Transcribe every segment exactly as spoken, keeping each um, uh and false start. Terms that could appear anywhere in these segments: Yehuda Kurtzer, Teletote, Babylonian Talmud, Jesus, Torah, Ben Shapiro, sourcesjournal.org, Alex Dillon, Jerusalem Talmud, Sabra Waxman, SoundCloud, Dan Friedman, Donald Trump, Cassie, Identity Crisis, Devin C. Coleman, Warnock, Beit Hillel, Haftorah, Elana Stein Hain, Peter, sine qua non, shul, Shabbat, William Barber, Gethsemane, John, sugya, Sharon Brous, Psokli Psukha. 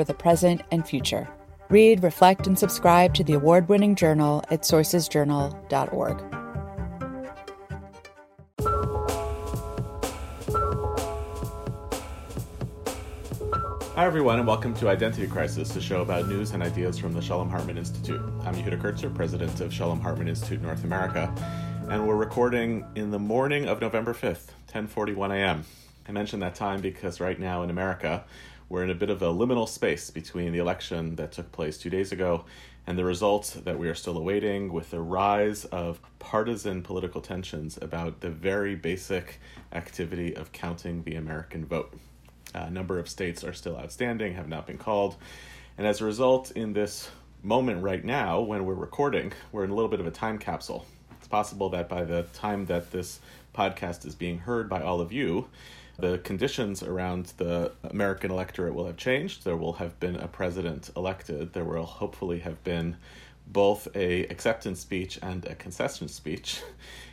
the present and future. Read, reflect, and subscribe to the award-winning journal at sources journal dot org. Hi, everyone, and welcome to Identity Crisis, the show about news and ideas from the Shalom Hartman Institute. I'm Yehuda Kurtzer, president of Shalom Hartman Institute North America, and we're recording in the morning of November fifth, ten forty-one a.m. I mentioned that time because right now in America, we're in a bit of a liminal space between the election that took place two days ago and the results that we are still awaiting, with the rise of partisan political tensions about the very basic activity of counting the American vote. A number of states are still outstanding, have not been called. And as a result, in this moment right now, when we're recording, we're in a little bit of a time capsule. It's possible that by the time that this podcast is being heard by all of you, the conditions around the American electorate will have changed. There will have been a president elected. There will hopefully have been both a acceptance speech and a concession speech,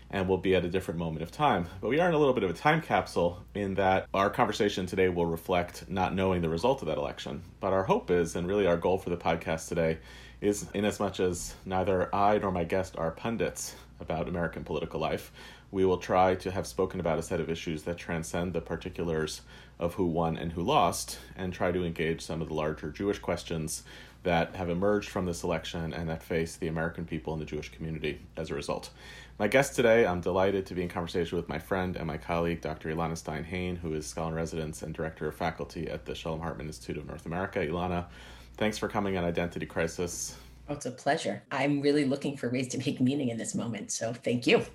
and we'll be at a different moment of time. But we are in a little bit of a time capsule in that our conversation today will reflect not knowing the result of that election. But our hope is, and really our goal for the podcast today, is in as much as neither I nor my guest are pundits about American political life, we will try to have spoken about a set of issues that transcend the particulars of who won and who lost, and try to engage some of the larger Jewish questions that have emerged from this election and that face the American people and the Jewish community as a result. My guest today, I'm delighted to be in conversation with my friend and my colleague, Doctor Elana Stein Hain, who is Scholar in Residence and Director of Faculty at the Shalom Hartman Institute of North America. Elana, thanks for coming on Identity Crisis. Oh, it's a pleasure. I'm really looking for ways to make meaning in this moment, so thank you.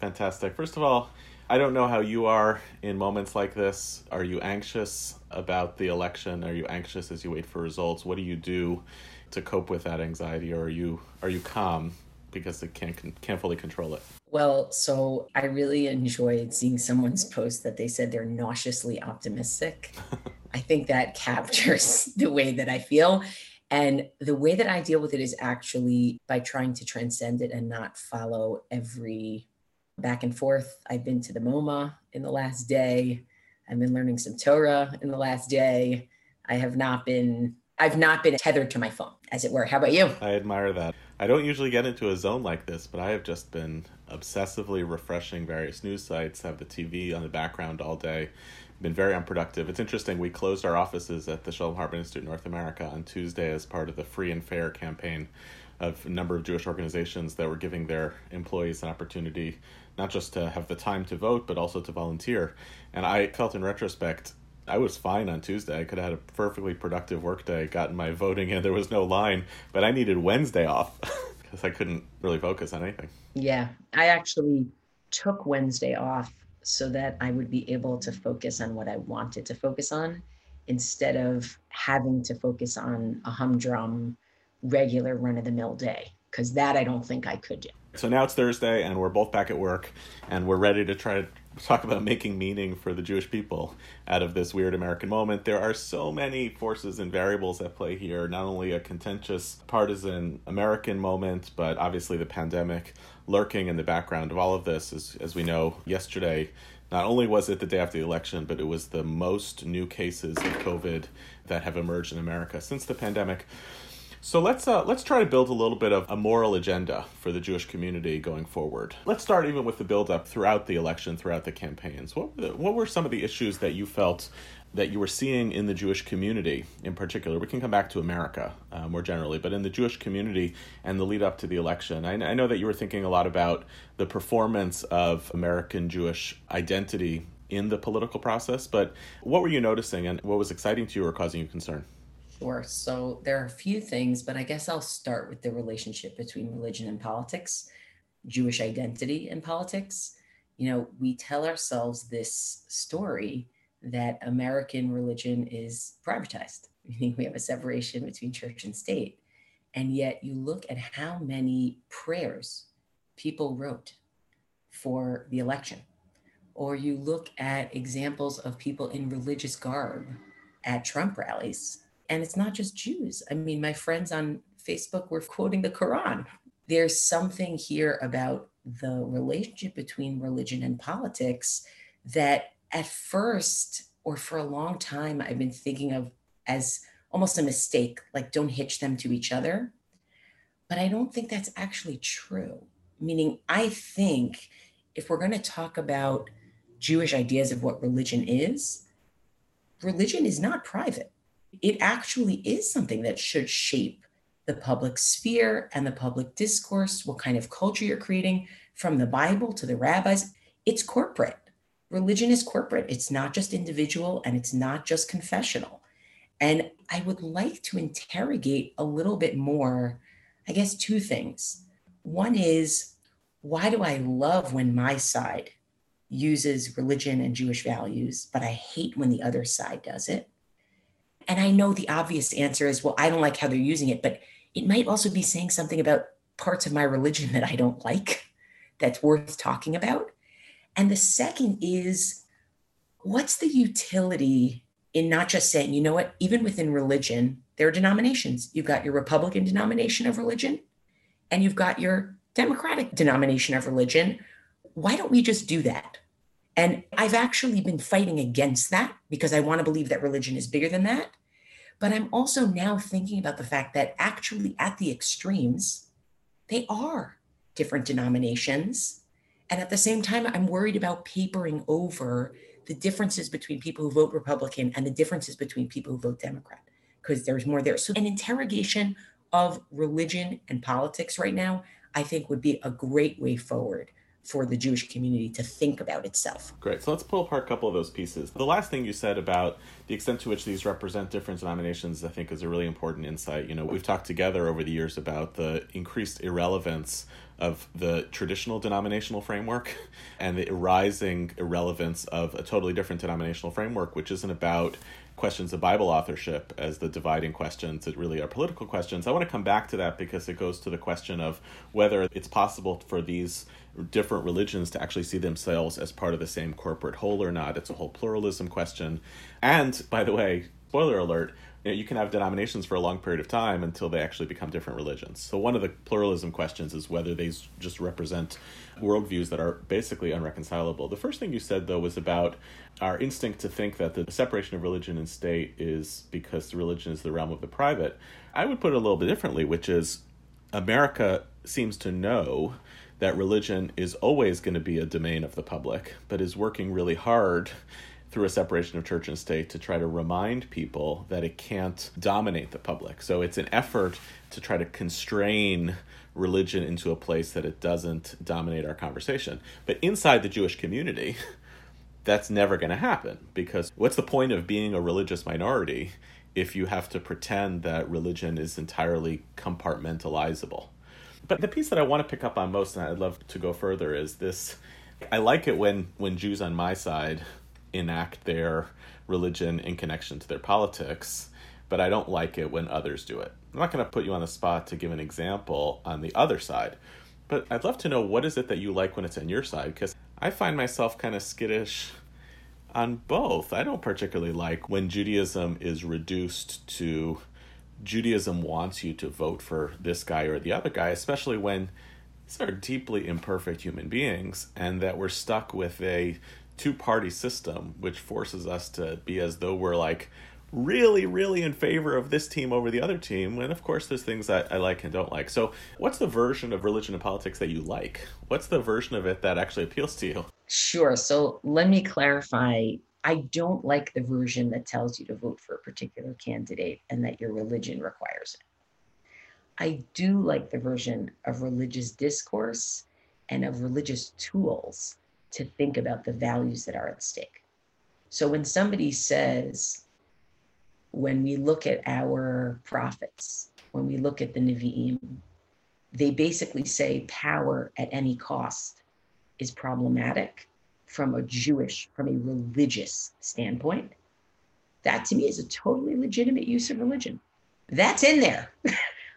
Fantastic. First of all, I don't know how you are in moments like this. Are you anxious about the election? Are you anxious as you wait for results? What do you do to cope with that anxiety? Or are you are you calm because they can't, can't fully control it? Well, so I really enjoyed seeing someone's post that they said they're nauseously optimistic. I think that captures the way that I feel. And the way that I deal with it is actually by trying to transcend it and not follow every back and forth. I've been to the MoMA in the last day. I've been learning some Torah in the last day. I have not been, I've not been tethered to my phone, as it were. How about you? I admire that. I don't usually get into a zone like this, but I have just been obsessively refreshing various news sites, have the T V on the background all day, been very unproductive. It's interesting, we closed our offices at the Shalom Hartman Institute North America on Tuesday as part of the Free and Fair campaign of a number of Jewish organizations that were giving their employees an opportunity not just to have the time to vote, but also to volunteer. And I felt in retrospect, I was fine on Tuesday. I could have had a perfectly productive workday, gotten my voting in, there was no line, but I needed Wednesday off because I couldn't really focus on anything. Yeah, I actually took Wednesday off so that I would be able to focus on what I wanted to focus on instead of having to focus on a humdrum, regular run-of-the-mill day, because that I don't think I could do. So now it's Thursday and we're both back at work and we're ready to try to talk about making meaning for the Jewish people out of this weird American moment. There are so many forces and variables at play here, not only a contentious partisan American moment, but obviously the pandemic lurking in the background of all of this. As, as we know, yesterday, not only was it the day after the election, but it was the most new cases of COVID that have emerged in America since the pandemic. So let's uh, let's try to build a little bit of a moral agenda for the Jewish community going forward. Let's start even with the buildup throughout the election, throughout the campaigns. What were the, what were some of the issues that you felt that you were seeing in the Jewish community in particular? We can come back to America uh, more generally, but in the Jewish community and the lead up to the election, I, I know that you were thinking a lot about the performance of American Jewish identity in the political process, but what were you noticing and what was exciting to you or causing you concern? Sure. So there are a few things, but I guess I'll start with the relationship between religion and politics, Jewish identity and politics. You know, we tell ourselves this story that American religion is privatized. meaning we have a separation between church and state. And yet you look at how many prayers people wrote for the election, or you look at examples of people in religious garb at Trump rallies. And it's not just Jews. I mean, my friends on Facebook were quoting the Quran. There's something here about the relationship between religion and politics that at first, or for a long time, I've been thinking of as almost a mistake, like don't hitch them to each other. But I don't think that's actually true. Meaning, I think if we're going to talk about Jewish ideas of what religion is, religion is not private. It actually is something that should shape the public sphere and the public discourse, what kind of culture you're creating, from the Bible to the rabbis. It's corporate. Religion is corporate. It's not just individual, and it's not just confessional. And I would like to interrogate a little bit more, I guess, two things. One is, why do I love when my side uses religion and Jewish values, but I hate when the other side does it? And I know the obvious answer is, well, I don't like how they're using it, but it might also be saying something about parts of my religion that I don't like, that's worth talking about. And the second is, what's the utility in not just saying, you know what, even within religion, there are denominations. You've got your Republican denomination of religion, and you've got your Democratic denomination of religion. Why don't we just do that? And I've actually been fighting against that because I want to believe that religion is bigger than that. But I'm also now thinking about the fact that actually at the extremes, they are different denominations. And at the same time, I'm worried about papering over the differences between people who vote Republican and the differences between people who vote Democrat, because there's more there. So an interrogation of religion and politics right now, I think, would be a great way forward for the Jewish community to think about itself. Great. So let's pull apart a couple of those pieces. The last thing you said about the extent to which these represent different denominations, I think, is a really important insight. You know, we've talked together over the years about the increased irrelevance of the traditional denominational framework and the rising irrelevance of a totally different denominational framework, which isn't about questions of Bible authorship as the dividing questions that really are political questions. I want to come back to that because it goes to the question of whether it's possible for these different religions to actually see themselves as part of the same corporate whole or not. It's a whole pluralism question. And by the way, spoiler alert, you know, you can have denominations for a long period of time until they actually become different religions. So one of the pluralism questions is whether they just represent worldviews that are basically unreconcilable. The first thing you said, though, was about our instinct to think that the separation of religion and state is because religion is the realm of the private. I would put it a little bit differently, which is America seems to know that religion is always going to be a domain of the public, but is working really hard through a separation of church and state to try to remind people that it can't dominate the public. So it's an effort to try to constrain religion into a place that it doesn't dominate our conversation. But inside the Jewish community, that's never going to happen, because what's the point of being a religious minority if you have to pretend that religion is entirely compartmentalizable? But the piece that I want to pick up on most, and I'd love to go further, is this. I like it when when Jews on my side enact their religion in connection to their politics, but I don't like it when others do it. I'm not going to put you on the spot to give an example on the other side, but I'd love to know, what is it that you like when it's on your side? Because I find myself kind of skittish on both. I don't particularly like when Judaism is reduced to Judaism wants you to vote for this guy or the other guy, especially when these are deeply imperfect human beings and that we're stuck with a two-party system, which forces us to be as though we're like really, really in favor of this team over the other team. And of course, there's things that I like and don't like. So what's the version of religion and politics that you like? What's the version of it that actually appeals to you? Sure. So let me clarify. I don't like the version that tells you to vote for a particular candidate and that your religion requires it. I do like the version of religious discourse and of religious tools to think about the values that are at stake. So when somebody says, when we look at our prophets, when we look at the Nevi'im, they basically say power at any cost is problematic from a Jewish, from a religious standpoint. That to me is a totally legitimate use of religion. That's in there.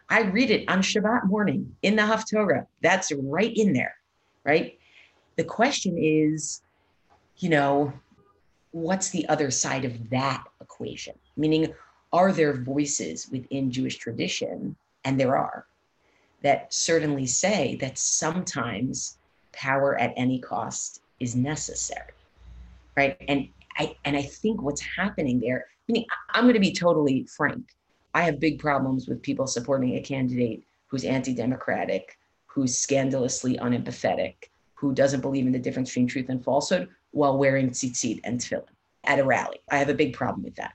I read it on Shabbat morning in the Haftorah. That's right in there, right? The question is, you know, what's the other side of that equation? Meaning, are there voices within Jewish tradition, and there are, that certainly say that sometimes power at any cost is necessary, right? And I and I think what's happening there, meaning, I'm going to be totally frank. I have big problems with people supporting a candidate who's anti-democratic, who's scandalously unempathetic, who doesn't believe in the difference between truth and falsehood while wearing tzitzit and tefillin at a rally. I have a big problem with that,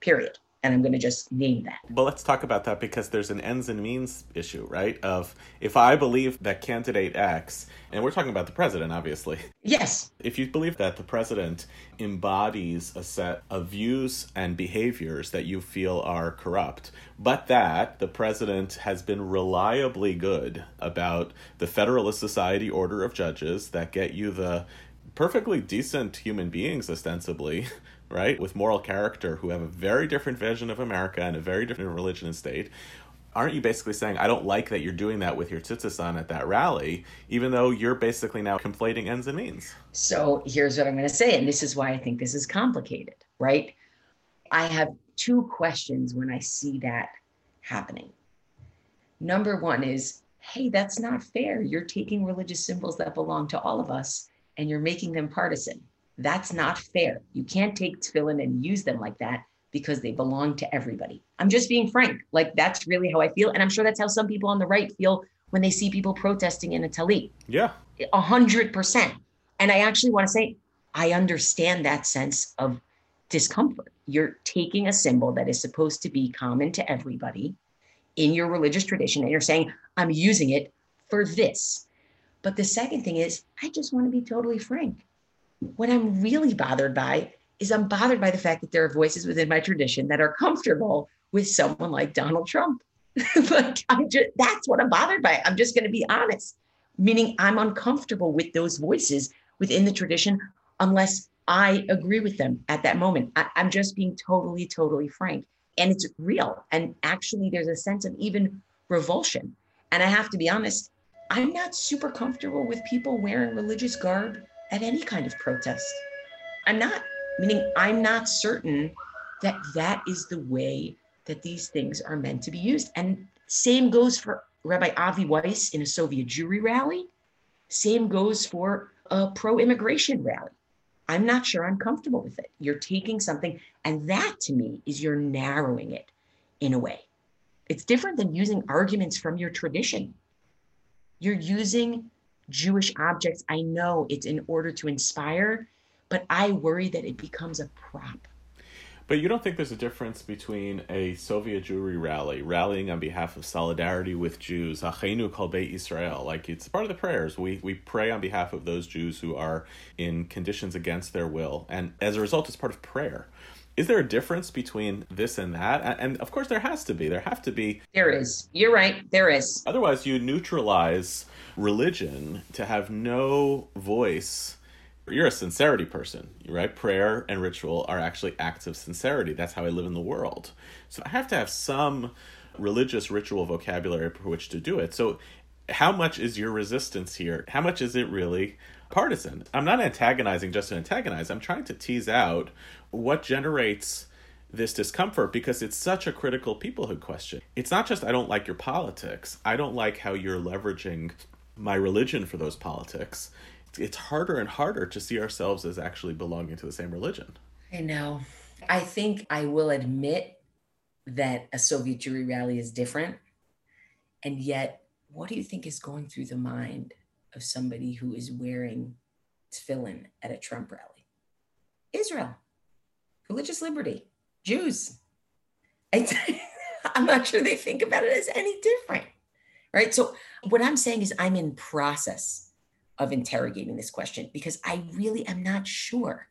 period. And I'm going to just name that. Well, let's talk about that, because there's an ends and means issue, right? Of if I believe that candidate X, and we're talking about the president, obviously. Yes. If you believe that the president embodies a set of views and behaviors that you feel are corrupt, but that the president has been reliably good about the Federalist Society order of judges that get you the perfectly decent human beings, ostensibly, right, with moral character, who have a very different vision of America and a very different religion and state, aren't you basically saying, I don't like that you're doing that with your tzitzit on at that rally, even though you're basically now conflating ends and means? So here's what I'm going to say, and this is why I think this is complicated, right? I have two questions when I see that happening. Number one is, hey, that's not fair. You're taking religious symbols that belong to all of us, and you're making them partisan. That's not fair. You can't take tefillin and use them like that because they belong to everybody. I'm just being frank. Like, that's really how I feel. And I'm sure that's how some people on the right feel when they see people protesting in a tallit. Yeah. A hundred percent. And I actually want to say, I understand that sense of discomfort. You're taking a symbol that is supposed to be common to everybody in your religious tradition, and you're saying, I'm using it for this. But the second thing is, I just want to be totally frank. What I'm really bothered by is I'm bothered by the fact that there are voices within my tradition that are comfortable with someone like Donald Trump. Like, I'm just, that's what I'm bothered by. I'm just going to be honest, meaning I'm uncomfortable with those voices within the tradition unless I agree with them at that moment. I, I'm just being totally, totally frank. And it's real. And actually, there's a sense of even revulsion. And I have to be honest, I'm not super comfortable with people wearing religious garb at any kind of protest. I'm not, meaning I'm not certain that that is the way that these things are meant to be used. And same goes for Rabbi Avi Weiss in a Soviet Jewry rally. Same goes for a pro-immigration rally. I'm not sure I'm comfortable with it. You're taking something, and that to me is you're narrowing it in a way. It's different than using arguments from your tradition. You're using Jewish objects. I know it's in order to inspire, but I worry that it becomes a prop. But you don't think there's a difference between a Soviet Jewry rally, rallying on behalf of solidarity with Jews, Hachenu Kol BeYisrael, like it's part of the prayers. We we pray on behalf of those Jews who are in conditions against their will. And as a result, it's part of prayer. Is there a difference between this and that? And of course, there has to be. There have to be. There is. You're right. There is. Otherwise, you neutralize religion to have no voice. You're a sincerity person, right? Prayer and ritual are actually acts of sincerity. That's how I live in the world. So I have to have some religious ritual vocabulary for which to do it. So how much is your resistance here? How much is it really partisan? I'm not antagonizing just to antagonize. I'm trying to tease out what generates this discomfort, because it's such a critical peoplehood question. It's not just, I don't like your politics. I don't like how you're leveraging my religion for those politics. It's harder and harder to see ourselves as actually belonging to the same religion. I know. I think I will admit that a Soviet Jewry rally is different. And yet, what do you think is going through the mind of somebody who is wearing tefillin at a Trump rally? Israel, religious liberty, Jews. I, I'm not sure they think about it as any different, right? So what I'm saying is I'm in process of interrogating this question, because I really am not sure.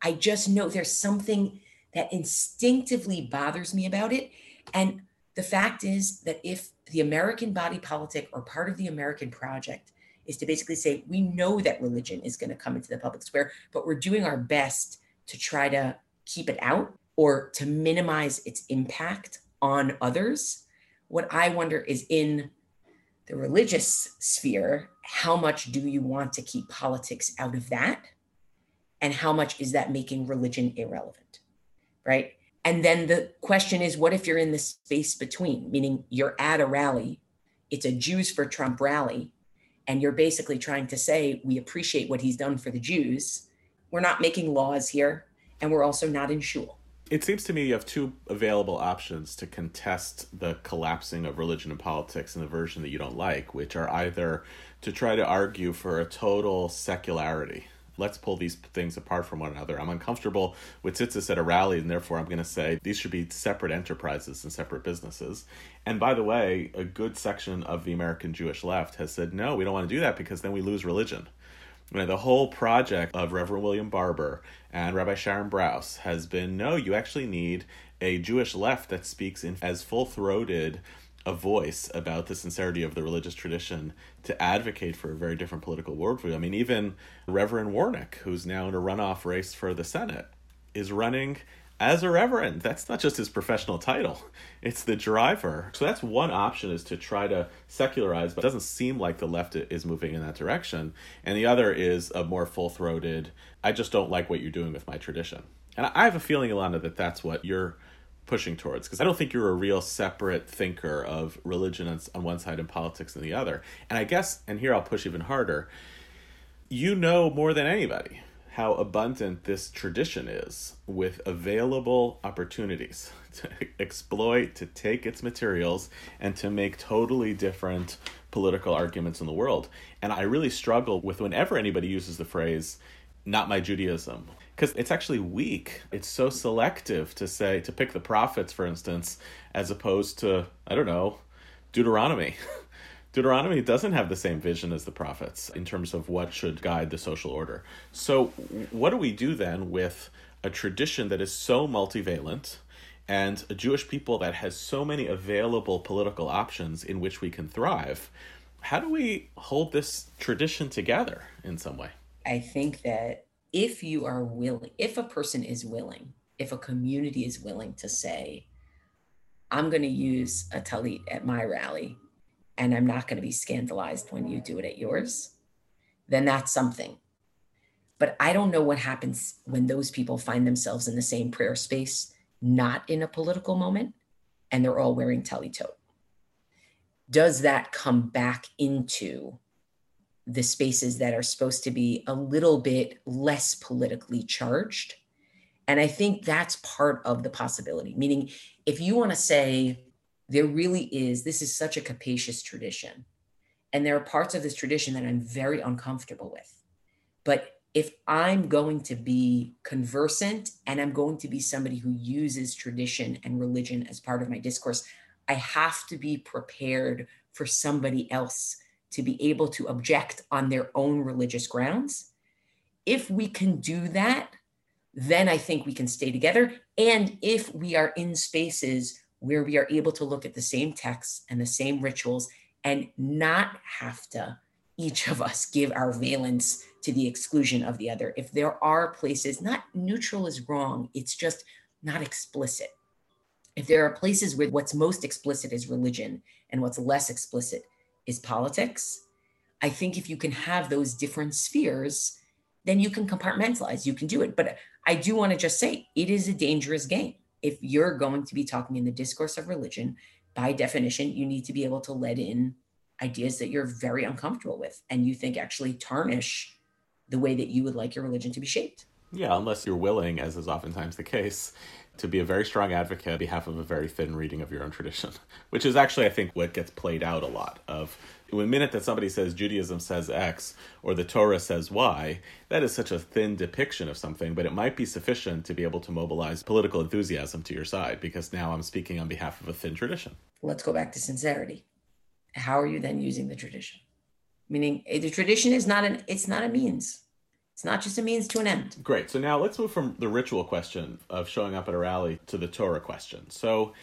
I just know there's something that instinctively bothers me about it. And the fact is that if the American body politic or part of the American project is to basically say, we know that religion is going to come into the public square, but we're doing our best to try to keep it out, or to minimize its impact on others. What I wonder is, in the religious sphere, how much do you want to keep politics out of that? And how much is that making religion irrelevant, right? And then the question is, what if you're in the space between, meaning you're at a rally, it's a Jews for Trump rally, and you're basically trying to say, we appreciate what he's done for the Jews. We're not making laws here, and we're also not in shul. It seems to me you have two available options to contest the collapsing of religion and politics in the version that you don't like, which are either to try to argue for a total secularity. Let's pull these things apart from one another. I'm uncomfortable with tzitzit at a rally, and therefore I'm going to say these should be separate enterprises and separate businesses. And by the way, a good section of the American Jewish left has said, no, we don't want to do that because then we lose religion. You know, the whole project of Reverend William Barber and Rabbi Sharon Brous has been, no, you actually need a Jewish left that speaks in as full-throated a voice about the sincerity of the religious tradition to advocate for a very different political worldview. I mean, even Reverend Warnock, who's now in a runoff race for the Senate, is running as a reverend. That's not just his professional title. It's the driver. So that's one option, is to try to secularize, but it doesn't seem like the left is moving in that direction. And the other is a more full-throated, I just don't like what you're doing with my tradition. And I have a feeling, Elana, that that's what you're pushing towards, because I don't think you're a real separate thinker of religion on one side and politics on the other. And I guess, and here I'll push even harder, you know more than anybody how abundant this tradition is with available opportunities to exploit, to take its materials, and to make totally different political arguments in the world. And I really struggle with whenever anybody uses the phrase, not my Judaism, because it's actually weak. It's so selective to say, to pick the prophets, for instance, as opposed to, I don't know, Deuteronomy. Deuteronomy doesn't have the same vision as the prophets in terms of what should guide the social order. So what do we do then with a tradition that is so multivalent and a Jewish people that has so many available political options in which we can thrive? How do we hold this tradition together in some way? I think that if you are willing, if a person is willing, if a community is willing to say, I'm going to use a tallit at my rally, and I'm not going to be scandalized when you do it at yours, then that's something. But I don't know what happens when those people find themselves in the same prayer space, not in a political moment, and they're all wearing teletote. Does that come back into the spaces that are supposed to be a little bit less politically charged? And I think that's part of the possibility. Meaning, if you want to say, there really is, this is such a capacious tradition, and there are parts of this tradition that I'm very uncomfortable with. But if I'm going to be conversant and I'm going to be somebody who uses tradition and religion as part of my discourse, I have to be prepared for somebody else to be able to object on their own religious grounds. If we can do that, then I think we can stay together. And if we are in spaces where we are able to look at the same texts and the same rituals and not have to, each of us, give our valence to the exclusion of the other. If there are places, not neutral is wrong, it's just not explicit. If there are places where what's most explicit is religion and what's less explicit is politics, I think if you can have those different spheres, then you can compartmentalize, you can do it. But I do want to just say, it is a dangerous game. If you're going to be talking in the discourse of religion, by definition, you need to be able to let in ideas that you're very uncomfortable with and you think actually tarnish the way that you would like your religion to be shaped. Yeah, unless you're willing, as is oftentimes the case, to be a very strong advocate on behalf of a very thin reading of your own tradition, which is actually, I think, what gets played out a lot of. The minute that somebody says Judaism says X or the Torah says Y, that is such a thin depiction of something, but it might be sufficient to be able to mobilize political enthusiasm to your side, because now I'm speaking on behalf of a thin tradition. Let's go back to sincerity. How are you then using the tradition? Meaning, the tradition is not an, it's not a means. It's not just a means to an end. Great. So now let's move from the ritual question of showing up at a rally to the Torah question. So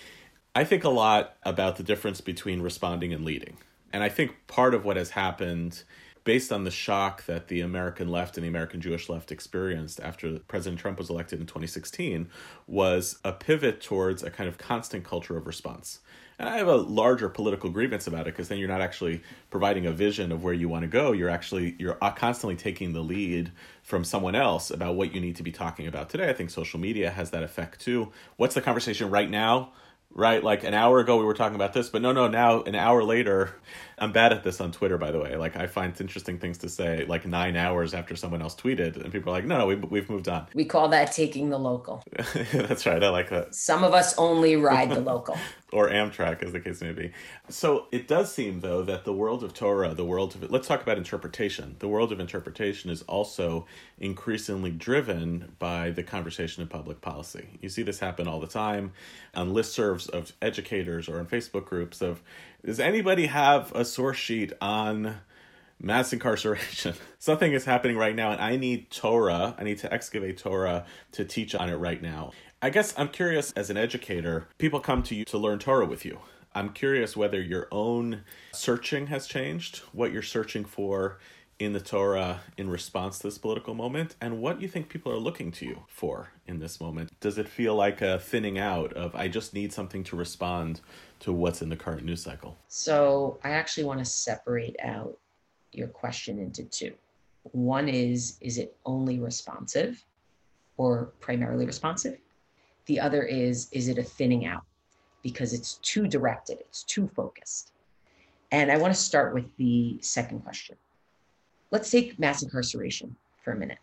I think a lot about the difference between responding and leading. And I think part of what has happened based on the shock that the American left and the American Jewish left experienced after President Trump was elected in twenty sixteen, was a pivot towards a kind of constant culture of response. And I have a larger political grievance about it, because then you're not actually providing a vision of where you want to go. You're actually, you're constantly taking the lead from someone else about what you need to be talking about today. I think social media has that effect too. What's the conversation right now? Right? Like an hour ago, we were talking about this, but no, no, now an hour later, I'm bad at this on Twitter, by the way. Like I find interesting things to say like nine hours after someone else tweeted, and people are like, no, no, we've, we've moved on. We call that taking the local. That's right. I like that. Some of us only ride the local. Or Amtrak, as the case may be. So it does seem, though, that the world of Torah, the world of, let's talk about interpretation. The world of interpretation is also increasingly driven by the conversation of public policy. You see this happen all the time on listservs of educators or in Facebook groups of, does anybody have a source sheet on mass incarceration? Something is happening right now, and I need Torah. I need to excavate Torah to teach on it right now. I guess I'm curious, as an educator, people come to you to learn Torah with you. I'm curious whether your own searching has changed, what you're searching for in the Torah in response to this political moment, and what you think people are looking to you for in this moment. Does it feel like a thinning out of, I just need something to respond to what's in the current news cycle? So I actually want to separate out your question into two. One is, is it only responsive or primarily responsive? The other is, is it a thinning out? Because it's too directed, it's too focused. And I want to start with the second question. Let's take mass incarceration for a minute.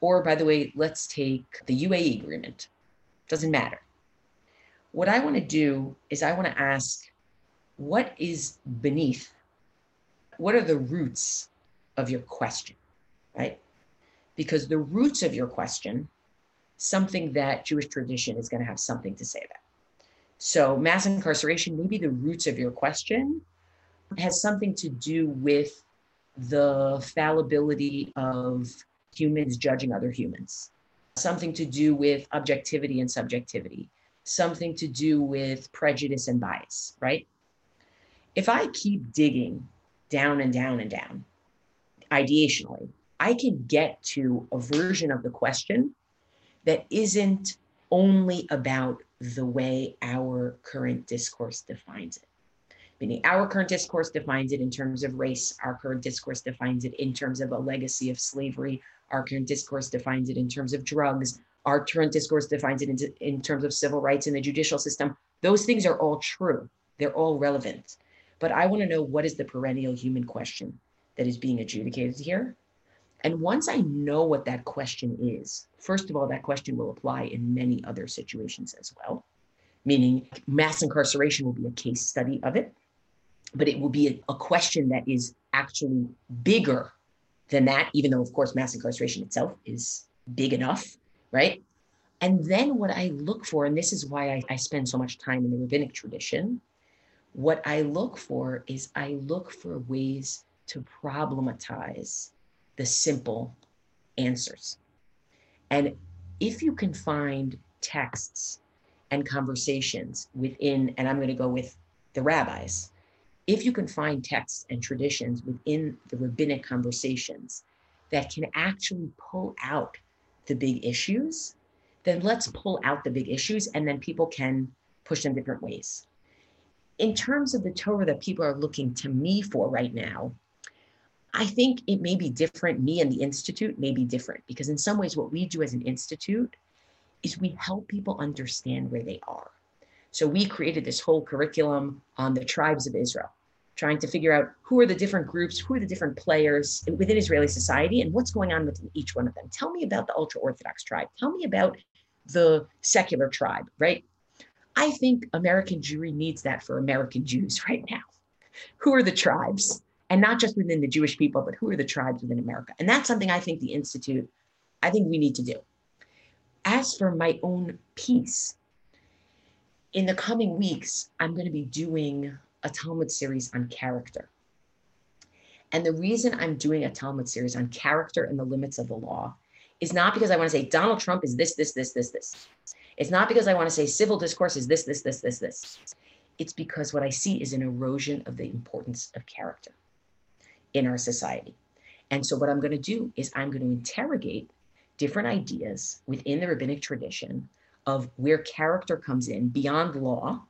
Or by the way, let's take the U A E agreement. Doesn't matter. What I want to do is I want to ask, what is beneath? What are the roots of your question, right? Because the roots of your question, something that Jewish tradition is going to have something to say about. So mass incarceration, maybe the roots of your question has something to do with the fallibility of humans judging other humans, something to do with objectivity and subjectivity, something to do with prejudice and bias, right? If I keep digging down and down and down, ideationally, I can get to a version of the question that isn't only about the way our current discourse defines it. Meaning our current discourse defines it in terms of race, our current discourse defines it in terms of a legacy of slavery, our current discourse defines it in terms of drugs, our current discourse defines it in, in terms of civil rights and the judicial system. Those things are all true, they're all relevant. But I wanna know what is the perennial human question that is being adjudicated here. And once I know what that question is, first of all, that question will apply in many other situations as well, meaning mass incarceration will be a case study of it, but it will be a, a question that is actually bigger than that, even though, of course, mass incarceration itself is big enough, right? And then what I look for, and this is why I, I spend so much time in the rabbinic tradition, what I look for is I look for ways to problematize the simple answers. And if you can find texts and conversations within, and I'm going to go with the rabbis, if you can find texts and traditions within the rabbinic conversations that can actually pull out the big issues, then let's pull out the big issues and then people can push them different ways. In terms of the Torah that people are looking to me for right now, I think it may be different. Me and the Institute may be different, because in some ways what we do as an Institute is we help people understand where they are. So we created this whole curriculum on the tribes of Israel, trying to figure out who are the different groups, who are the different players within Israeli society and what's going on within each one of them. Tell me about the ultra-Orthodox tribe. Tell me about the secular tribe, right? I think American Jewry needs that for American Jews right now. Who are the tribes? And not just within the Jewish people, but who are the tribes within America? And that's something I think the Institute, I think we need to do. As for my own piece, in the coming weeks, I'm going to be doing a Talmud series on character. And the reason I'm doing a Talmud series on character and the limits of the law is not because I want to say Donald Trump is this, this, this, this, this. It's not because I want to say civil discourse is this, this, this, this, this. It's because what I see is an erosion of the importance of character in our society. And so what I'm going to do is I'm going to interrogate different ideas within the rabbinic tradition of where character comes in beyond law.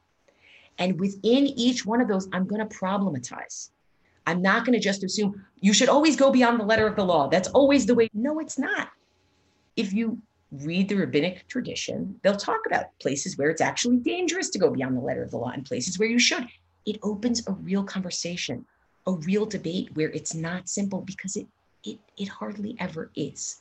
And within each one of those, I'm going to problematize. I'm not going to just assume you should always go beyond the letter of the law. That's always the way. No, it's not. If you read the rabbinic tradition, they'll talk about places where it's actually dangerous to go beyond the letter of the law and places where you should. It opens a real conversation, a real debate where it's not simple, because it, it, it hardly ever is.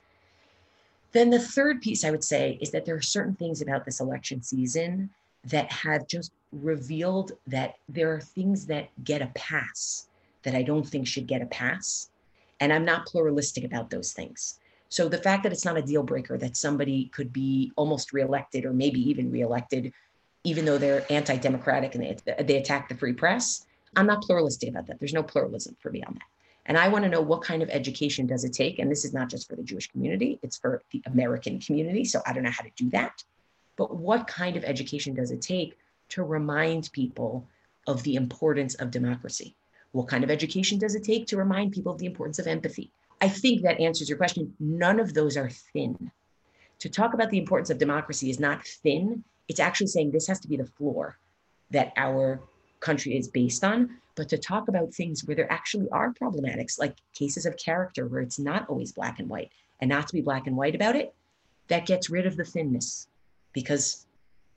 Then the third piece I would say is that there are certain things about this election season that have just revealed that there are things that get a pass that I don't think should get a pass. And I'm not pluralistic about those things. So the fact that it's not a deal breaker that somebody could be almost reelected or maybe even reelected, even though they're anti-democratic and they, they attack the free press, I'm not pluralistic about that. There's no pluralism for me on that. And I want to know what kind of education does it take. And this is not just for the Jewish community, it's for the American community. So I don't know how to do that. But what kind of education does it take to remind people of the importance of democracy? What kind of education does it take to remind people of the importance of empathy? I think that answers your question. None of those are thin. To talk about the importance of democracy is not thin. It's actually saying this has to be the floor that our country is based on. But to talk about things where there actually are problematics, like cases of character where it's not always black and white, and not to be black and white about it, that gets rid of the thinness because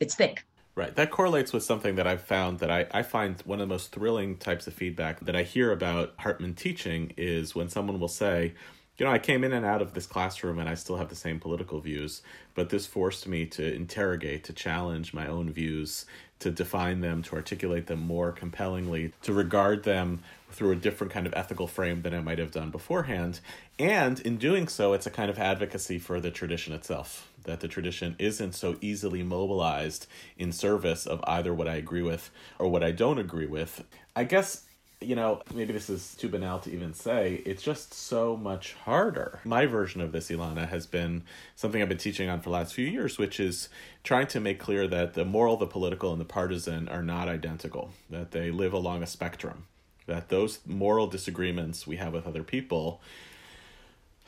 it's thick. Right. That correlates with something that I've found that I, I find one of the most thrilling types of feedback that I hear about Hartman teaching is when someone will say, you know, I came in and out of this classroom and I still have the same political views, but this forced me to interrogate, to challenge my own views, to define them, to articulate them more compellingly, to regard them through a different kind of ethical frame than I might have done beforehand. And in doing so, it's a kind of advocacy for the tradition itself, that the tradition isn't so easily mobilized in service of either what I agree with or what I don't agree with. I guess, you know, maybe this is too banal to even say, it's just so much harder. My version of this, Elana, has been something I've been teaching on for the last few years, which is trying to make clear that the moral, the political, and the partisan are not identical, that they live along a spectrum, that those moral disagreements we have with other people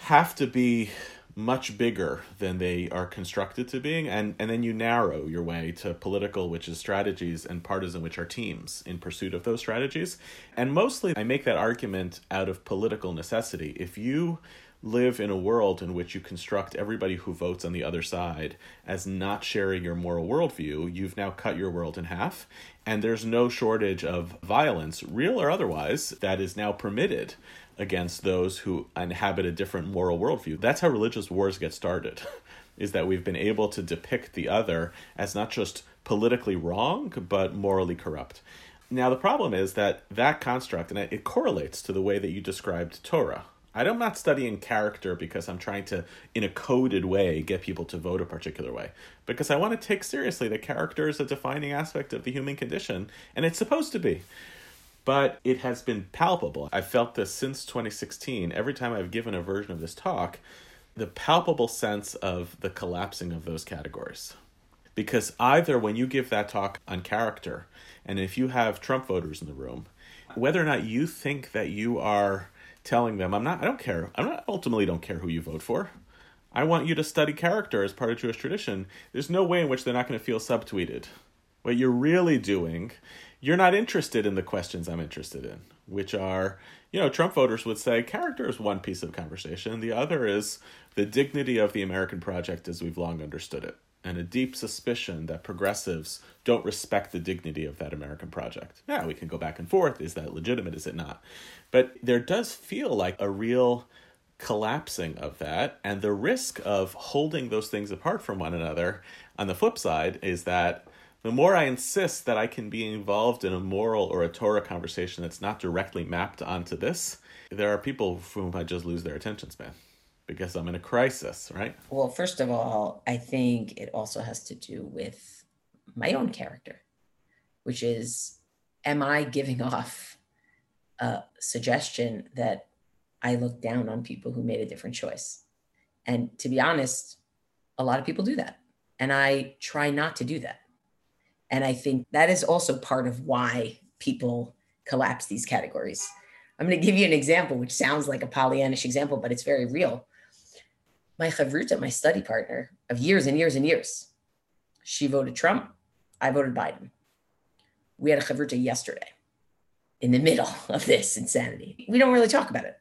have to be much bigger than they are constructed to being. And, and then you narrow your way to political, which is strategies, and partisan, which are teams in pursuit of those strategies. And mostly I make that argument out of political necessity. If you live in a world in which you construct everybody who votes on the other side as not sharing your moral worldview, you've now cut your world in half. And there's no shortage of violence, real or otherwise, that is now permitted against those who inhabit a different moral worldview. That's how religious wars get started, is that we've been able to depict the other as not just politically wrong, but morally corrupt. Now, the problem is that that construct, and it correlates to the way that you described Torah. I'm not studying character because I'm trying to, in a coded way, get people to vote a particular way, because I want to take seriously that character is a defining aspect of the human condition, and it's supposed to be. But it has been palpable. I've felt this since twenty sixteen. Every time I've given a version of this talk, the palpable sense of the collapsing of those categories. Because either when you give that talk on character, and if you have Trump voters in the room, whether or not you think that you are telling them, I'm not, I don't care. I'm not, ultimately don't care who you vote for. I want you to study character as part of Jewish tradition. There's no way in which they're not going to feel subtweeted. What you're really doing, you're not interested in the questions I'm interested in, which are, you know, Trump voters would say character is one piece of conversation. The other is the dignity of the American project as we've long understood it, and a deep suspicion that progressives don't respect the dignity of that American project. Now, we can go back and forth. Is that legitimate? Is it not? But there does feel like a real collapsing of that, and the risk of holding those things apart from one another, on the flip side, is that the more I insist that I can be involved in a moral or a Torah conversation that's not directly mapped onto this, there are people for whom I just lose their attention span because I'm in a crisis, right? Well, first of all, I think it also has to do with my own character, which is, am I giving off a suggestion that I look down on people who made a different choice? And to be honest, a lot of people do that. And I try not to do that. And I think that is also part of why people collapse these categories. I'm going to give you an example, which sounds like a Pollyannish example, but it's very real. My chavruta, my study partner of years and years and years, she voted Trump. I voted Biden. We had a chavruta yesterday in the middle of this insanity. We don't really talk about it.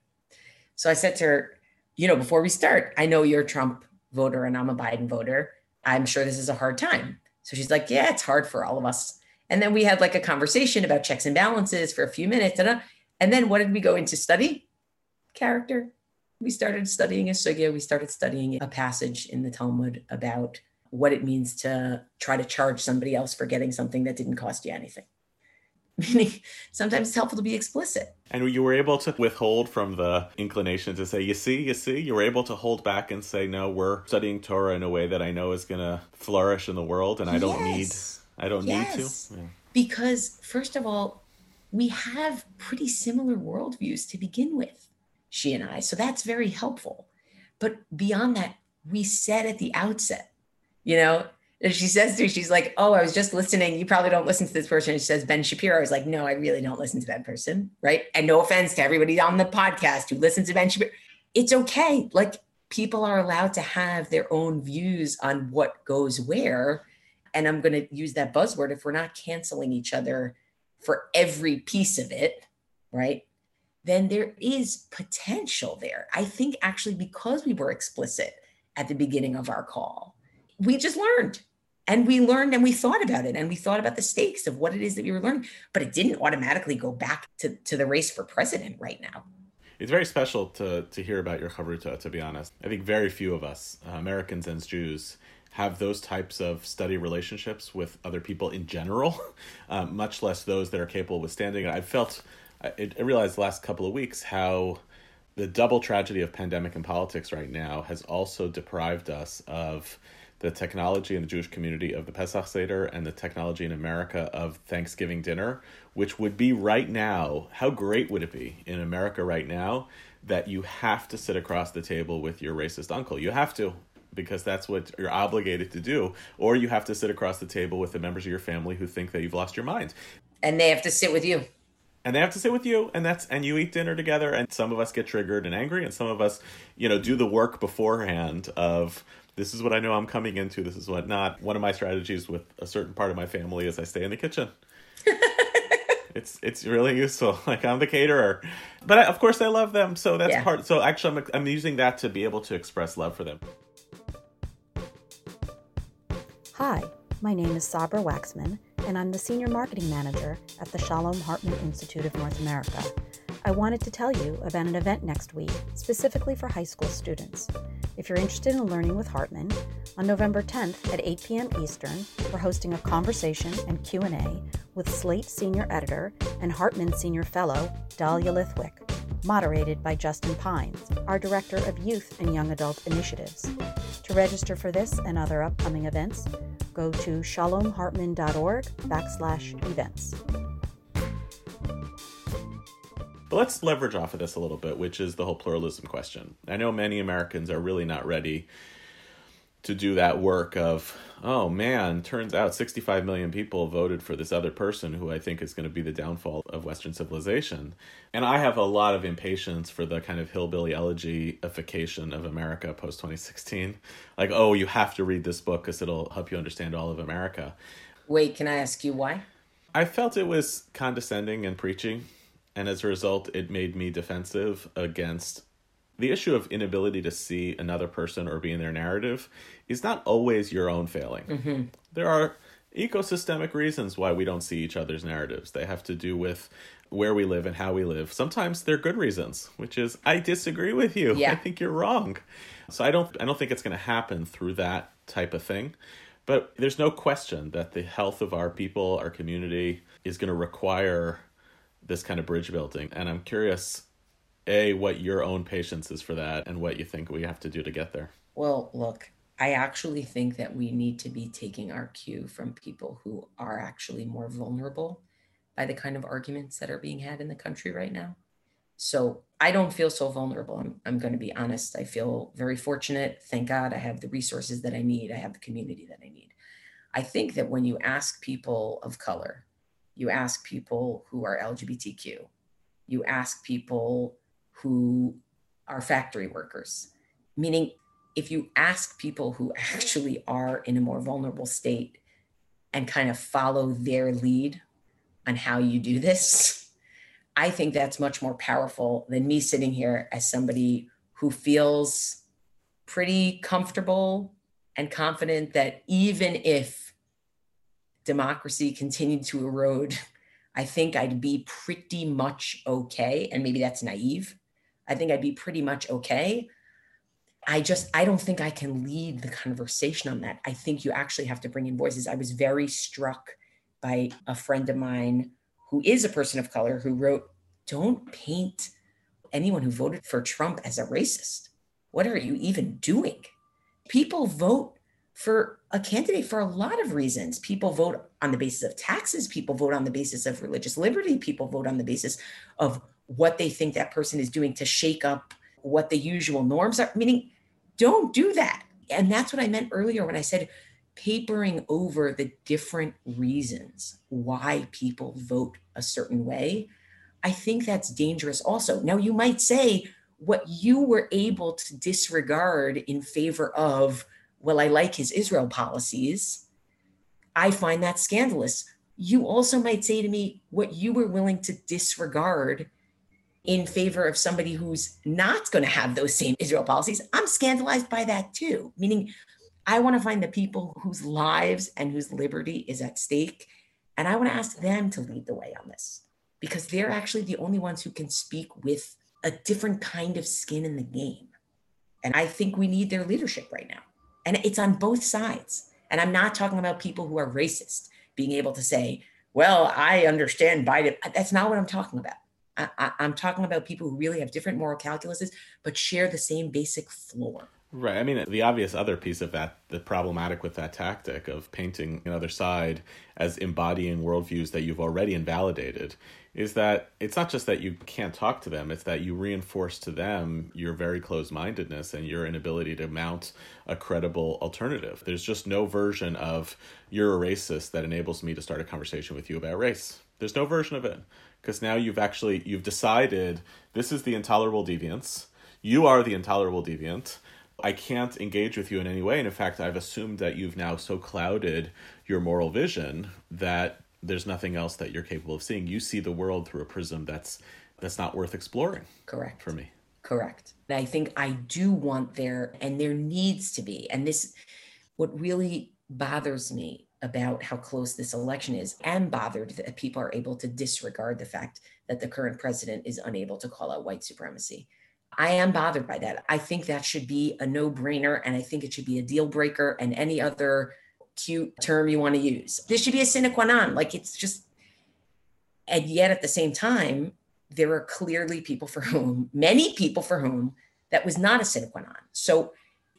So I said to her, you know, before we start, I know you're a Trump voter and I'm a Biden voter. I'm sure this is a hard time. So she's like, yeah, it's hard for all of us. And then we had like a conversation about checks and balances for a few minutes. And, uh, and then what did we go into study? Character. We started studying a sugya. We started studying a passage in the Talmud about what it means to try to charge somebody else for getting something that didn't cost you anything. Meaning, sometimes it's helpful to be explicit. And you were able to withhold from the inclination to say, you see, you see, you were able to hold back and say, no, we're studying Torah in a way that I know is going to flourish in the world. And I don't yes. need, I don't yes. need to. Yeah. Because first of all, we have pretty similar worldviews to begin with, she and I. So that's very helpful. But beyond that, we said at the outset, you know, she says to me, she's like, oh, I was just listening. You probably don't listen to this person. And she says, Ben Shapiro. I was like, no, I really don't listen to that person. Right. And no offense to everybody on the podcast who listens to Ben Shapiro. It's okay. Like, people are allowed to have their own views on what goes where. And I'm going to use that buzzword. If we're not canceling each other for every piece of it, right, then there is potential there. I think actually because we were explicit at the beginning of our call, we just learned. And we learned and we thought about it and we thought about the stakes of what it is that we were learning, but it didn't automatically go back to, to the race for president right now. It's very special to to hear about your chavruta, to be honest. I think very few of us, uh, Americans and Jews, have those types of study relationships with other people in general, uh, much less those that are capable of withstanding it. I've felt, I, I realized the last couple of weeks how the double tragedy of pandemic and politics right now has also deprived us of the technology in the Jewish community of the Pesach Seder and the technology in America of Thanksgiving dinner, which would be right now. How great would it be in America right now that you have to sit across the table with your racist uncle? You have to, because that's what you're obligated to do. Or you have to sit across the table with the members of your family who think that you've lost your mind. And they have to sit with you. And they have to sit with you, and that's and you eat dinner together, and some of us get triggered and angry, and some of us, you know, do the work beforehand of, this is what I know I'm coming into, this is what not. One of my strategies with a certain part of my family is I stay in the kitchen. It's it's really useful. Like, I'm the caterer. But I, of course I love them, so that's yeah. part. So actually I'm, I'm using that to be able to express love for them. Hi, my name is Sabra Waxman, and I'm the Senior Marketing Manager at the Shalom Hartman Institute of North America. I wanted to tell you about an event next week, specifically for high school students. If you're interested in learning with Hartman, on November tenth at eight p.m. Eastern, we're hosting a conversation and Q and A with Slate Senior Editor and Hartman Senior Fellow, Dahlia Lithwick, moderated by Justin Pines, our Director of Youth and Young Adult Initiatives. To register for this and other upcoming events, go to shalomhartman.org backslash events. But let's leverage off of this a little bit, which is the whole pluralism question. I know many Americans are really not ready to do that work of, oh man, turns out sixty-five million people voted for this other person who I think is going to be the downfall of Western civilization. And I have a lot of impatience for the kind of hillbilly elegyification of America post twenty sixteen. Like, oh, you have to read this book because it'll help you understand all of America. Wait, can I ask you why? I felt it was condescending and preachy. And as a result, it made me defensive against the issue of inability to see another person or be in their narrative is not always your own failing. Mm-hmm. There are ecosystemic reasons why we don't see each other's narratives. They have to do with where we live and how we live. Sometimes they're good reasons, which is, I disagree with you. Yeah. I think you're wrong. So I don't, I don't think it's going to happen through that type of thing. But there's no question that the health of our people, our community, is going to require this kind of bridge building. And I'm curious, A, what your own patience is for that and what you think we have to do to get there. Well, look, I actually think that we need to be taking our cue from people who are actually more vulnerable by the kind of arguments that are being had in the country right now. So I don't feel so vulnerable. I'm, I'm going to be honest. I feel very fortunate. Thank God I have the resources that I need. I have the community that I need. I think that when you ask people of color, you ask people who are L G B T Q, you ask people who are factory workers, meaning if you ask people who actually are in a more vulnerable state and kind of follow their lead on how you do this, I think that's much more powerful than me sitting here as somebody who feels pretty comfortable and confident that even if democracy continued to erode, I think I'd be pretty much okay. And maybe that's naive. I think I'd be pretty much okay. I just, I don't think I can lead the conversation on that. I think you actually have to bring in voices. I was very struck by a friend of mine who is a person of color who wrote, "Don't paint anyone who voted for Trump as a racist. What are you even doing?" People vote for a candidate for a lot of reasons. People vote on the basis of taxes. People vote on the basis of religious liberty. People vote on the basis of what they think that person is doing to shake up what the usual norms are. Meaning, don't do that. And that's what I meant earlier when I said papering over the different reasons why people vote a certain way. I think that's dangerous also. Now, you might say what you were able to disregard in favor of, well, I like his Israel policies, I find that scandalous. You also might say to me what you were willing to disregard in favor of somebody who's not going to have those same Israel policies, I'm scandalized by that too. Meaning, I want to find the people whose lives and whose liberty is at stake. And I want to ask them to lead the way on this, because they're actually the only ones who can speak with a different kind of skin in the game. And I think we need their leadership right now. And it's on both sides. And I'm not talking about people who are racist being able to say, well, I understand Biden. That's not what I'm talking about. I, I, I'm talking about people who really have different moral calculuses, but share the same basic floor. Right. I mean, the obvious other piece of that, the problematic with that tactic of painting another side as embodying worldviews that you've already invalidated, is that it's not just that you can't talk to them, it's that you reinforce to them your very closed-mindedness and your inability to mount a credible alternative. There's just no version of "you're a racist" that enables me to start a conversation with you about race. There's no version of it, because now you've actually, you've decided this is the intolerable deviance. You are the intolerable deviant. I can't engage with you in any way. And in fact, I've assumed that you've now so clouded your moral vision that there's nothing else that you're capable of seeing. You see the world through a prism that's that's not worth exploring. Correct. For me. Correct. And I think I do want there, and there needs to be, and this, what really bothers me about how close this election is, and bothered that people are able to disregard the fact that the current president is unable to call out white supremacy. I am bothered by that. I think that should be a no-brainer, and I think it should be a deal breaker and any other cute term you want to use. This should be a sine qua non. Like, it's just, and yet at the same time, there are clearly people for whom, many people for whom, that was not a sine qua non. So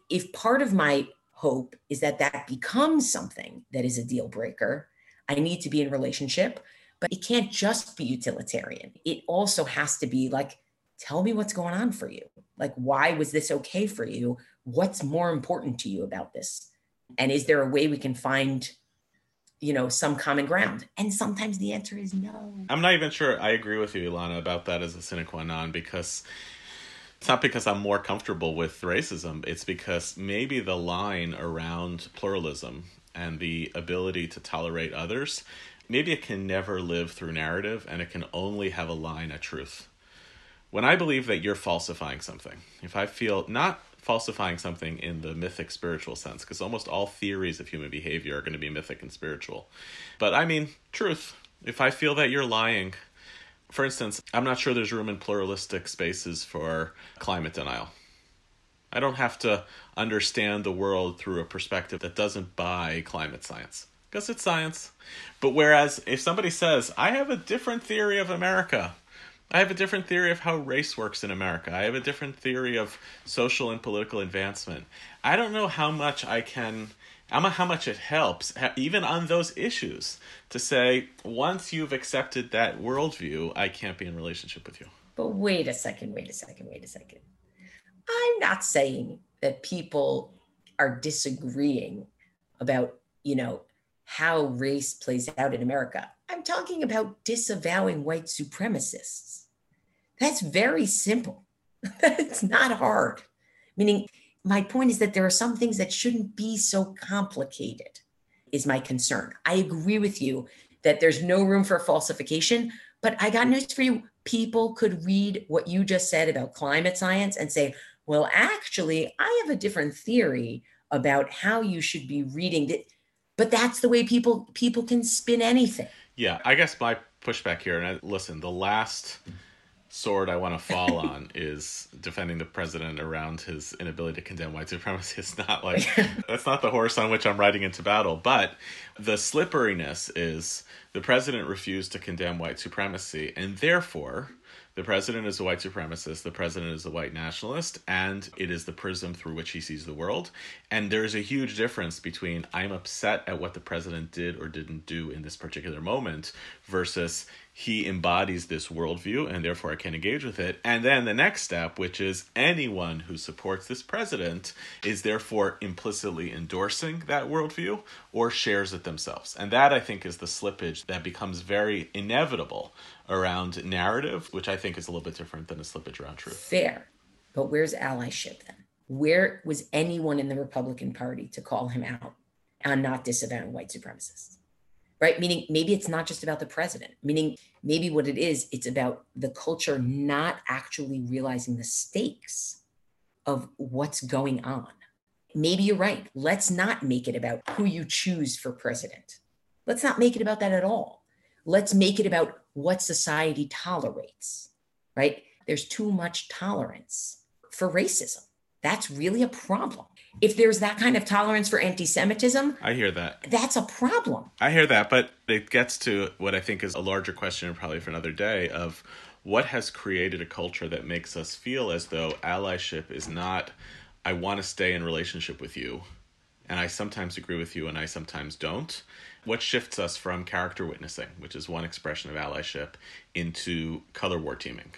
if part of my hope is that that becomes something that is a deal breaker, I need to be in relationship, but it can't just be utilitarian. It also has to be like, tell me what's going on for you. Like, why was this okay for you? What's more important to you about this? And is there a way we can find, you know, some common ground? And sometimes the answer is no. I'm not even sure I agree with you, Elana, about that as a sine qua non, because it's not because I'm more comfortable with racism. It's because maybe the line around pluralism and the ability to tolerate others, maybe it can never live through narrative, and it can only have a line at truth. When I believe that you're falsifying something, if I feel not falsifying something in the mythic spiritual sense, because almost all theories of human behavior are going to be mythic and spiritual, but I mean truth. If I feel that you're lying, for instance, I'm not sure there's room in pluralistic spaces for climate denial. I don't have to understand the world through a perspective that doesn't buy climate science, because it's science. But whereas if somebody says, I have a different theory of America, I have a different theory of how race works in America, I have a different theory of social and political advancement, I don't know how much I can, I don't know how much it helps, even on those issues, to say, once you've accepted that worldview, I can't be in relationship with you. But wait a second, wait a second, wait a second. I'm not saying that people are disagreeing about, you know, how race plays out in America. I'm talking about disavowing white supremacists. That's very simple. It's not hard. Meaning, my point is that there are some things that shouldn't be so complicated, is my concern. I agree with you that there's no room for falsification, but I got news for you. People could read what you just said about climate science and say, well, actually, I have a different theory about how you should be reading it. But that's the way people people can spin anything. Yeah, I guess my pushback here, and I, listen, the last sword I want to fall on is defending the president around his inability to condemn white supremacy. It's not like, that's not the horse on which I'm riding into battle. But the slipperiness is the president refused to condemn white supremacy, and therefore the president is a white supremacist, the president is a white nationalist, and it is the prism through which he sees the world. And there is a huge difference between I'm upset at what the president did or didn't do in this particular moment versus he embodies this worldview and therefore I can engage with it. And then the next step, which is anyone who supports this president is therefore implicitly endorsing that worldview or shares it themselves. And that, I think, is the slippage that becomes very inevitable around narrative, which I think is a little bit different than a slippage around truth. Fair. But where's allyship then? Where was anyone in the Republican Party to call him out on not disavowing white supremacists? Right? Meaning maybe it's not just about the president. Meaning maybe what it is, it's about the culture not actually realizing the stakes of what's going on. Maybe you're right. Let's not make it about who you choose for president. Let's not make it about that at all. Let's make it about what society tolerates, right? There's too much tolerance for racism. That's really a problem. If there's that kind of tolerance for anti-Semitism, I hear that. That's a problem. I hear that, but it gets to what I think is a larger question, probably for another day, of what has created a culture that makes us feel as though allyship is not, I want to stay in relationship with you, and I sometimes agree with you and I sometimes don't. What shifts us from character witnessing, which is one expression of allyship, into color war teaming?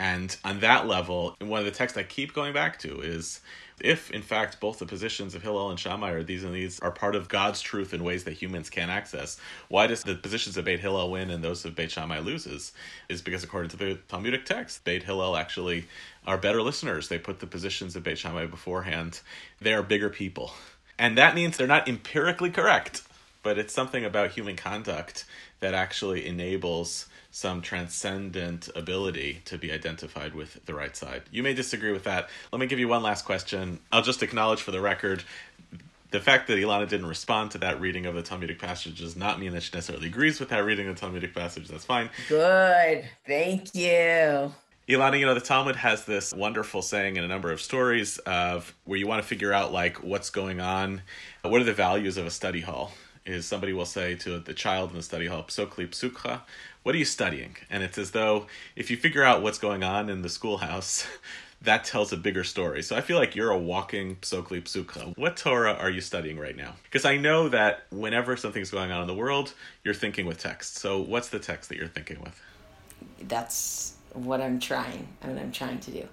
And on that level, one of the texts I keep going back to is, if in fact both the positions of Hillel and Shammai are these and these are part of God's truth in ways that humans can't access, why does the positions of Beit Hillel win and those of Beit Shammai loses? Is because according to the Talmudic text, Beit Hillel actually are better listeners. They put the positions of Beit Shammai beforehand. They are bigger people. And that means they're not empirically correct. But it's something about human conduct that actually enables some transcendent ability to be identified with the right side. You may disagree with that. Let me give you one last question. I'll just acknowledge for the record, the fact that Elana didn't respond to that reading of the Talmudic passage does not mean that she necessarily agrees with that reading of the Talmudic passage. That's fine. Good. Thank you. Elana, you know, the Talmud has this wonderful saying in a number of stories of where you want to figure out, like, what's going on. What are the values of a study hall? Is somebody will say to the child in the study hall, Psokli Psukha, what are you studying? And it's as though if you figure out what's going on in the schoolhouse, that tells a bigger story. So I feel like you're a walking Psokli Psukha. What Torah are you studying right now? Because I know that whenever something's going on in the world, you're thinking with text. So what's the text that you're thinking with? That's what I'm trying, what I'm trying to do.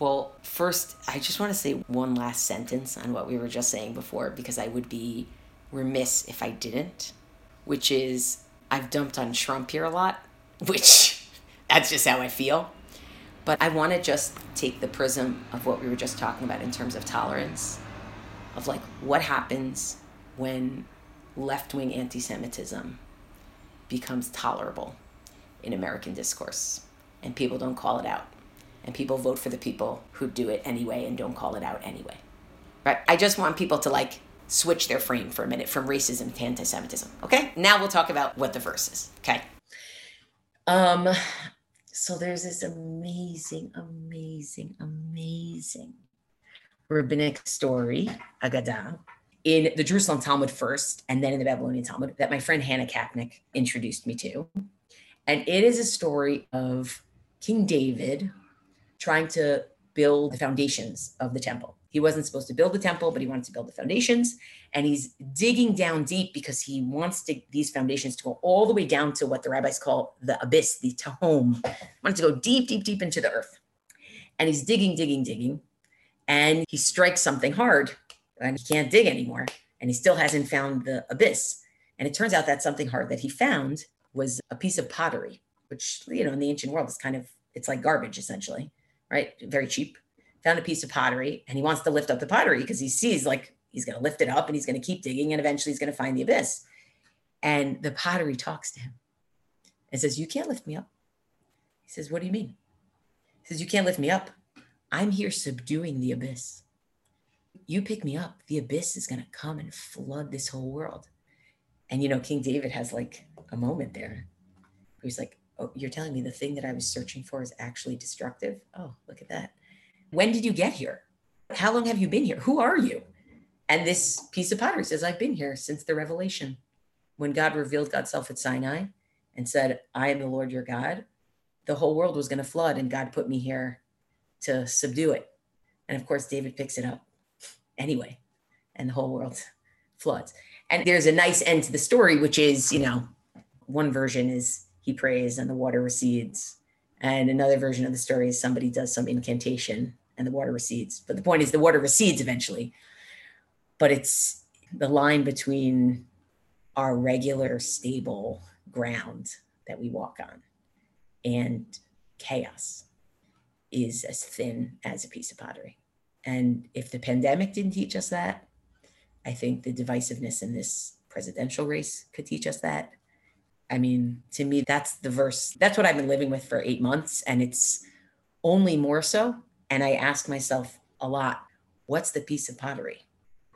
Well, first, I just want to say one last sentence on what we were just saying before, because I would be remiss if I didn't, which is I've dumped on Trump here a lot, which that's just how I feel. But I want to just take the prism of what we were just talking about in terms of tolerance, of like what happens when left-wing anti-Semitism becomes tolerable in American discourse and people don't call it out and people vote for the people who do it anyway and don't call it out anyway, right? I just want people to like switch their frame for a minute from racism to anti-Semitism. Okay, now we'll talk about what the verse is. Okay. Um, so there's this amazing, amazing, amazing rabbinic story, Agadah, in the Jerusalem Talmud first, and then in the Babylonian Talmud, that my friend Hannah Kapnick introduced me to. And it is a story of King David trying to build the foundations of the temple. He wasn't supposed to build the temple, but he wanted to build the foundations. And he's digging down deep because he wants to, these foundations to go all the way down to what the rabbis call the abyss, the tahom. He wanted to go deep, deep, deep into the earth. And he's digging, digging, digging. And he strikes something hard and he can't dig anymore. And he still hasn't found the abyss. And it turns out that something hard that he found was a piece of pottery, which, you know, in the ancient world is kind of It's like garbage, essentially, right? Very cheap. Found a piece of pottery, and he wants to lift up the pottery because he sees, like, he's going to lift it up and he's going to keep digging and eventually he's going to find the abyss. And the pottery talks to him and says, you can't lift me up. He says, what do you mean? He says, you can't lift me up. I'm here subduing the abyss. You pick me up, the abyss is going to come and flood this whole world. And, you know, King David has like a moment there. He's like, oh, you're telling me the thing that I was searching for is actually destructive? Oh, look at that. When did you get here? How long have you been here? Who are you? And this piece of pottery says, I've been here since the revelation. When God revealed God's self at Sinai and said, I am the Lord your God, the whole world was going to flood and God put me here to subdue it. And of course, David picks it up anyway, and the whole world floods. And there's a nice end to the story, which is, you know, one version is he prays and the water recedes. And another version of the story is somebody does some incantation and the water recedes. But the point is the water recedes eventually. But it's the line between our regular stable ground that we walk on and chaos is as thin as a piece of pottery. And if the pandemic didn't teach us that, I think the divisiveness in this presidential race could teach us that. I mean, to me, that's the verse. That's what I've been living with for eight months. And it's only more so. And I ask myself a lot, what's the piece of pottery?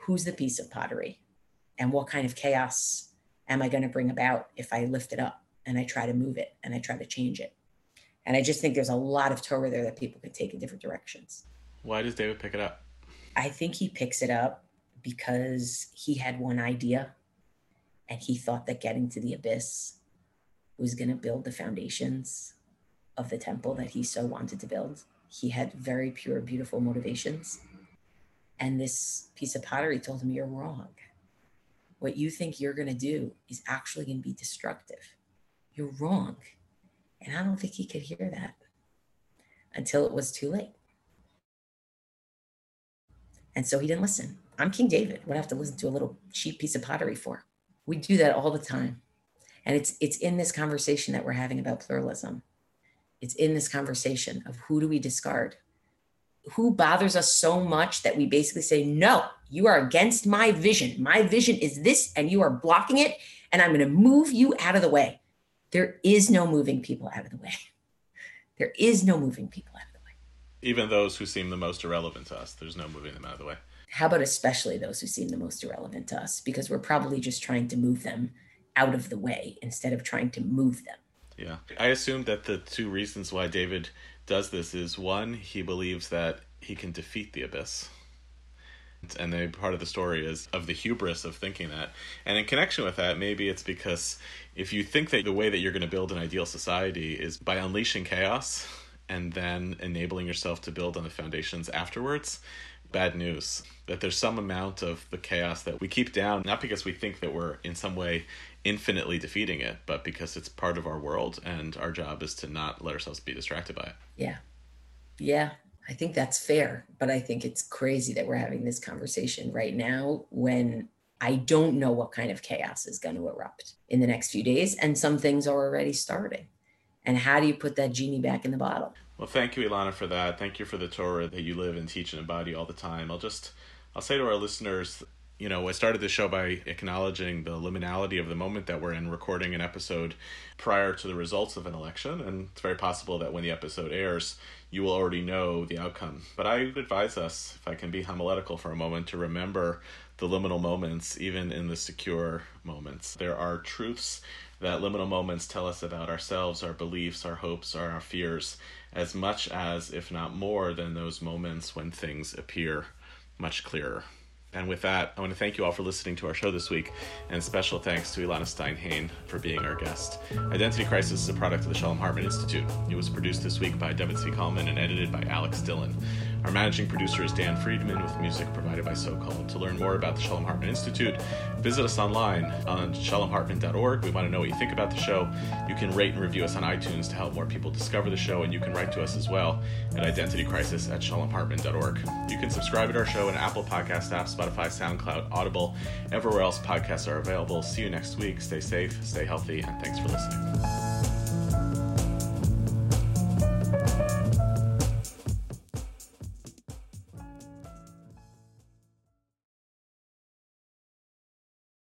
Who's the piece of pottery? And what kind of chaos am I going to bring about if I lift it up and I try to move it and I try to change it? And I just think there's a lot of Torah there that people could take in different directions. Why does David pick it up? I think he picks it up because he had one idea and he thought that getting to the abyss was going to build the foundations of the temple that he so wanted to build. He had very pure, beautiful motivations. And this piece of pottery told him, you're wrong. What you think you're going to do is actually going to be destructive. You're wrong. And I don't think he could hear that until it was too late. And so he didn't listen. I'm King David. Would have to listen to a little cheap piece of pottery for. We do that all the time. And it's it's in this conversation that we're having about pluralism. It's in this conversation of who do we discard? Who bothers us so much that we basically say, no, you are against my vision. My vision is this, and you are blocking it, and I'm going to move you out of the way. There is no moving people out of the way. There is no moving people out of the way. Even those who seem the most irrelevant to us, there's no moving them out of the way. How about especially those who seem the most irrelevant to us? Because we're probably just trying to move them out of the way instead of trying to move them. Yeah. I assume that the two reasons why David does this is, one, he believes that he can defeat the abyss. And the part of the story is of the hubris of thinking that. And in connection with that, maybe it's because if you think that the way that you're going to build an ideal society is by unleashing chaos and then enabling yourself to build on the foundations afterwards, bad news. That there's some amount of the chaos that we keep down, not because we think that we're in some way infinitely defeating it, but because it's part of our world and our job is to not let ourselves be distracted by it. Yeah. Yeah. I think that's fair, but I think it's crazy that we're having this conversation right now when I don't know what kind of chaos is going to erupt in the next few days. And some things are already starting. And how do you put that genie back in the bottle? Well, thank you, Elana, for that. Thank you for the Torah that you live and teach and embody all the time. I'll just, I'll say to our listeners, you know, I started this show by acknowledging the liminality of the moment that we're in, recording an episode prior to the results of an election. And it's very possible that when the episode airs, you will already know the outcome. But I would advise us, if I can be homiletical for a moment, to remember the liminal moments, even in the secure moments. There are truths that liminal moments tell us about ourselves, our beliefs, our hopes, or our fears, as much as, if not more, than those moments when things appear much clearer. And with that, I want to thank you all for listening to our show this week, and special thanks to Elana Stein Hain for being our guest. Identity Crisis is a product of the Shalom Hartman Institute. It was produced this week by Devin C. Coleman and edited by Alex Dillon. Our managing producer is Dan Friedman, with music provided by Sokol. To learn more about the Shalom Hartman Institute, visit us online on shalom hartman dot org. We want to know what you think about the show. You can rate and review us on iTunes to help more people discover the show, and you can write to us as well at identity crisis at shalom hartman dot org. You can subscribe to our show in Apple Podcast apps, Spotify, SoundCloud, Audible, everywhere else podcasts are available. See you next week. Stay safe, stay healthy, and thanks for listening.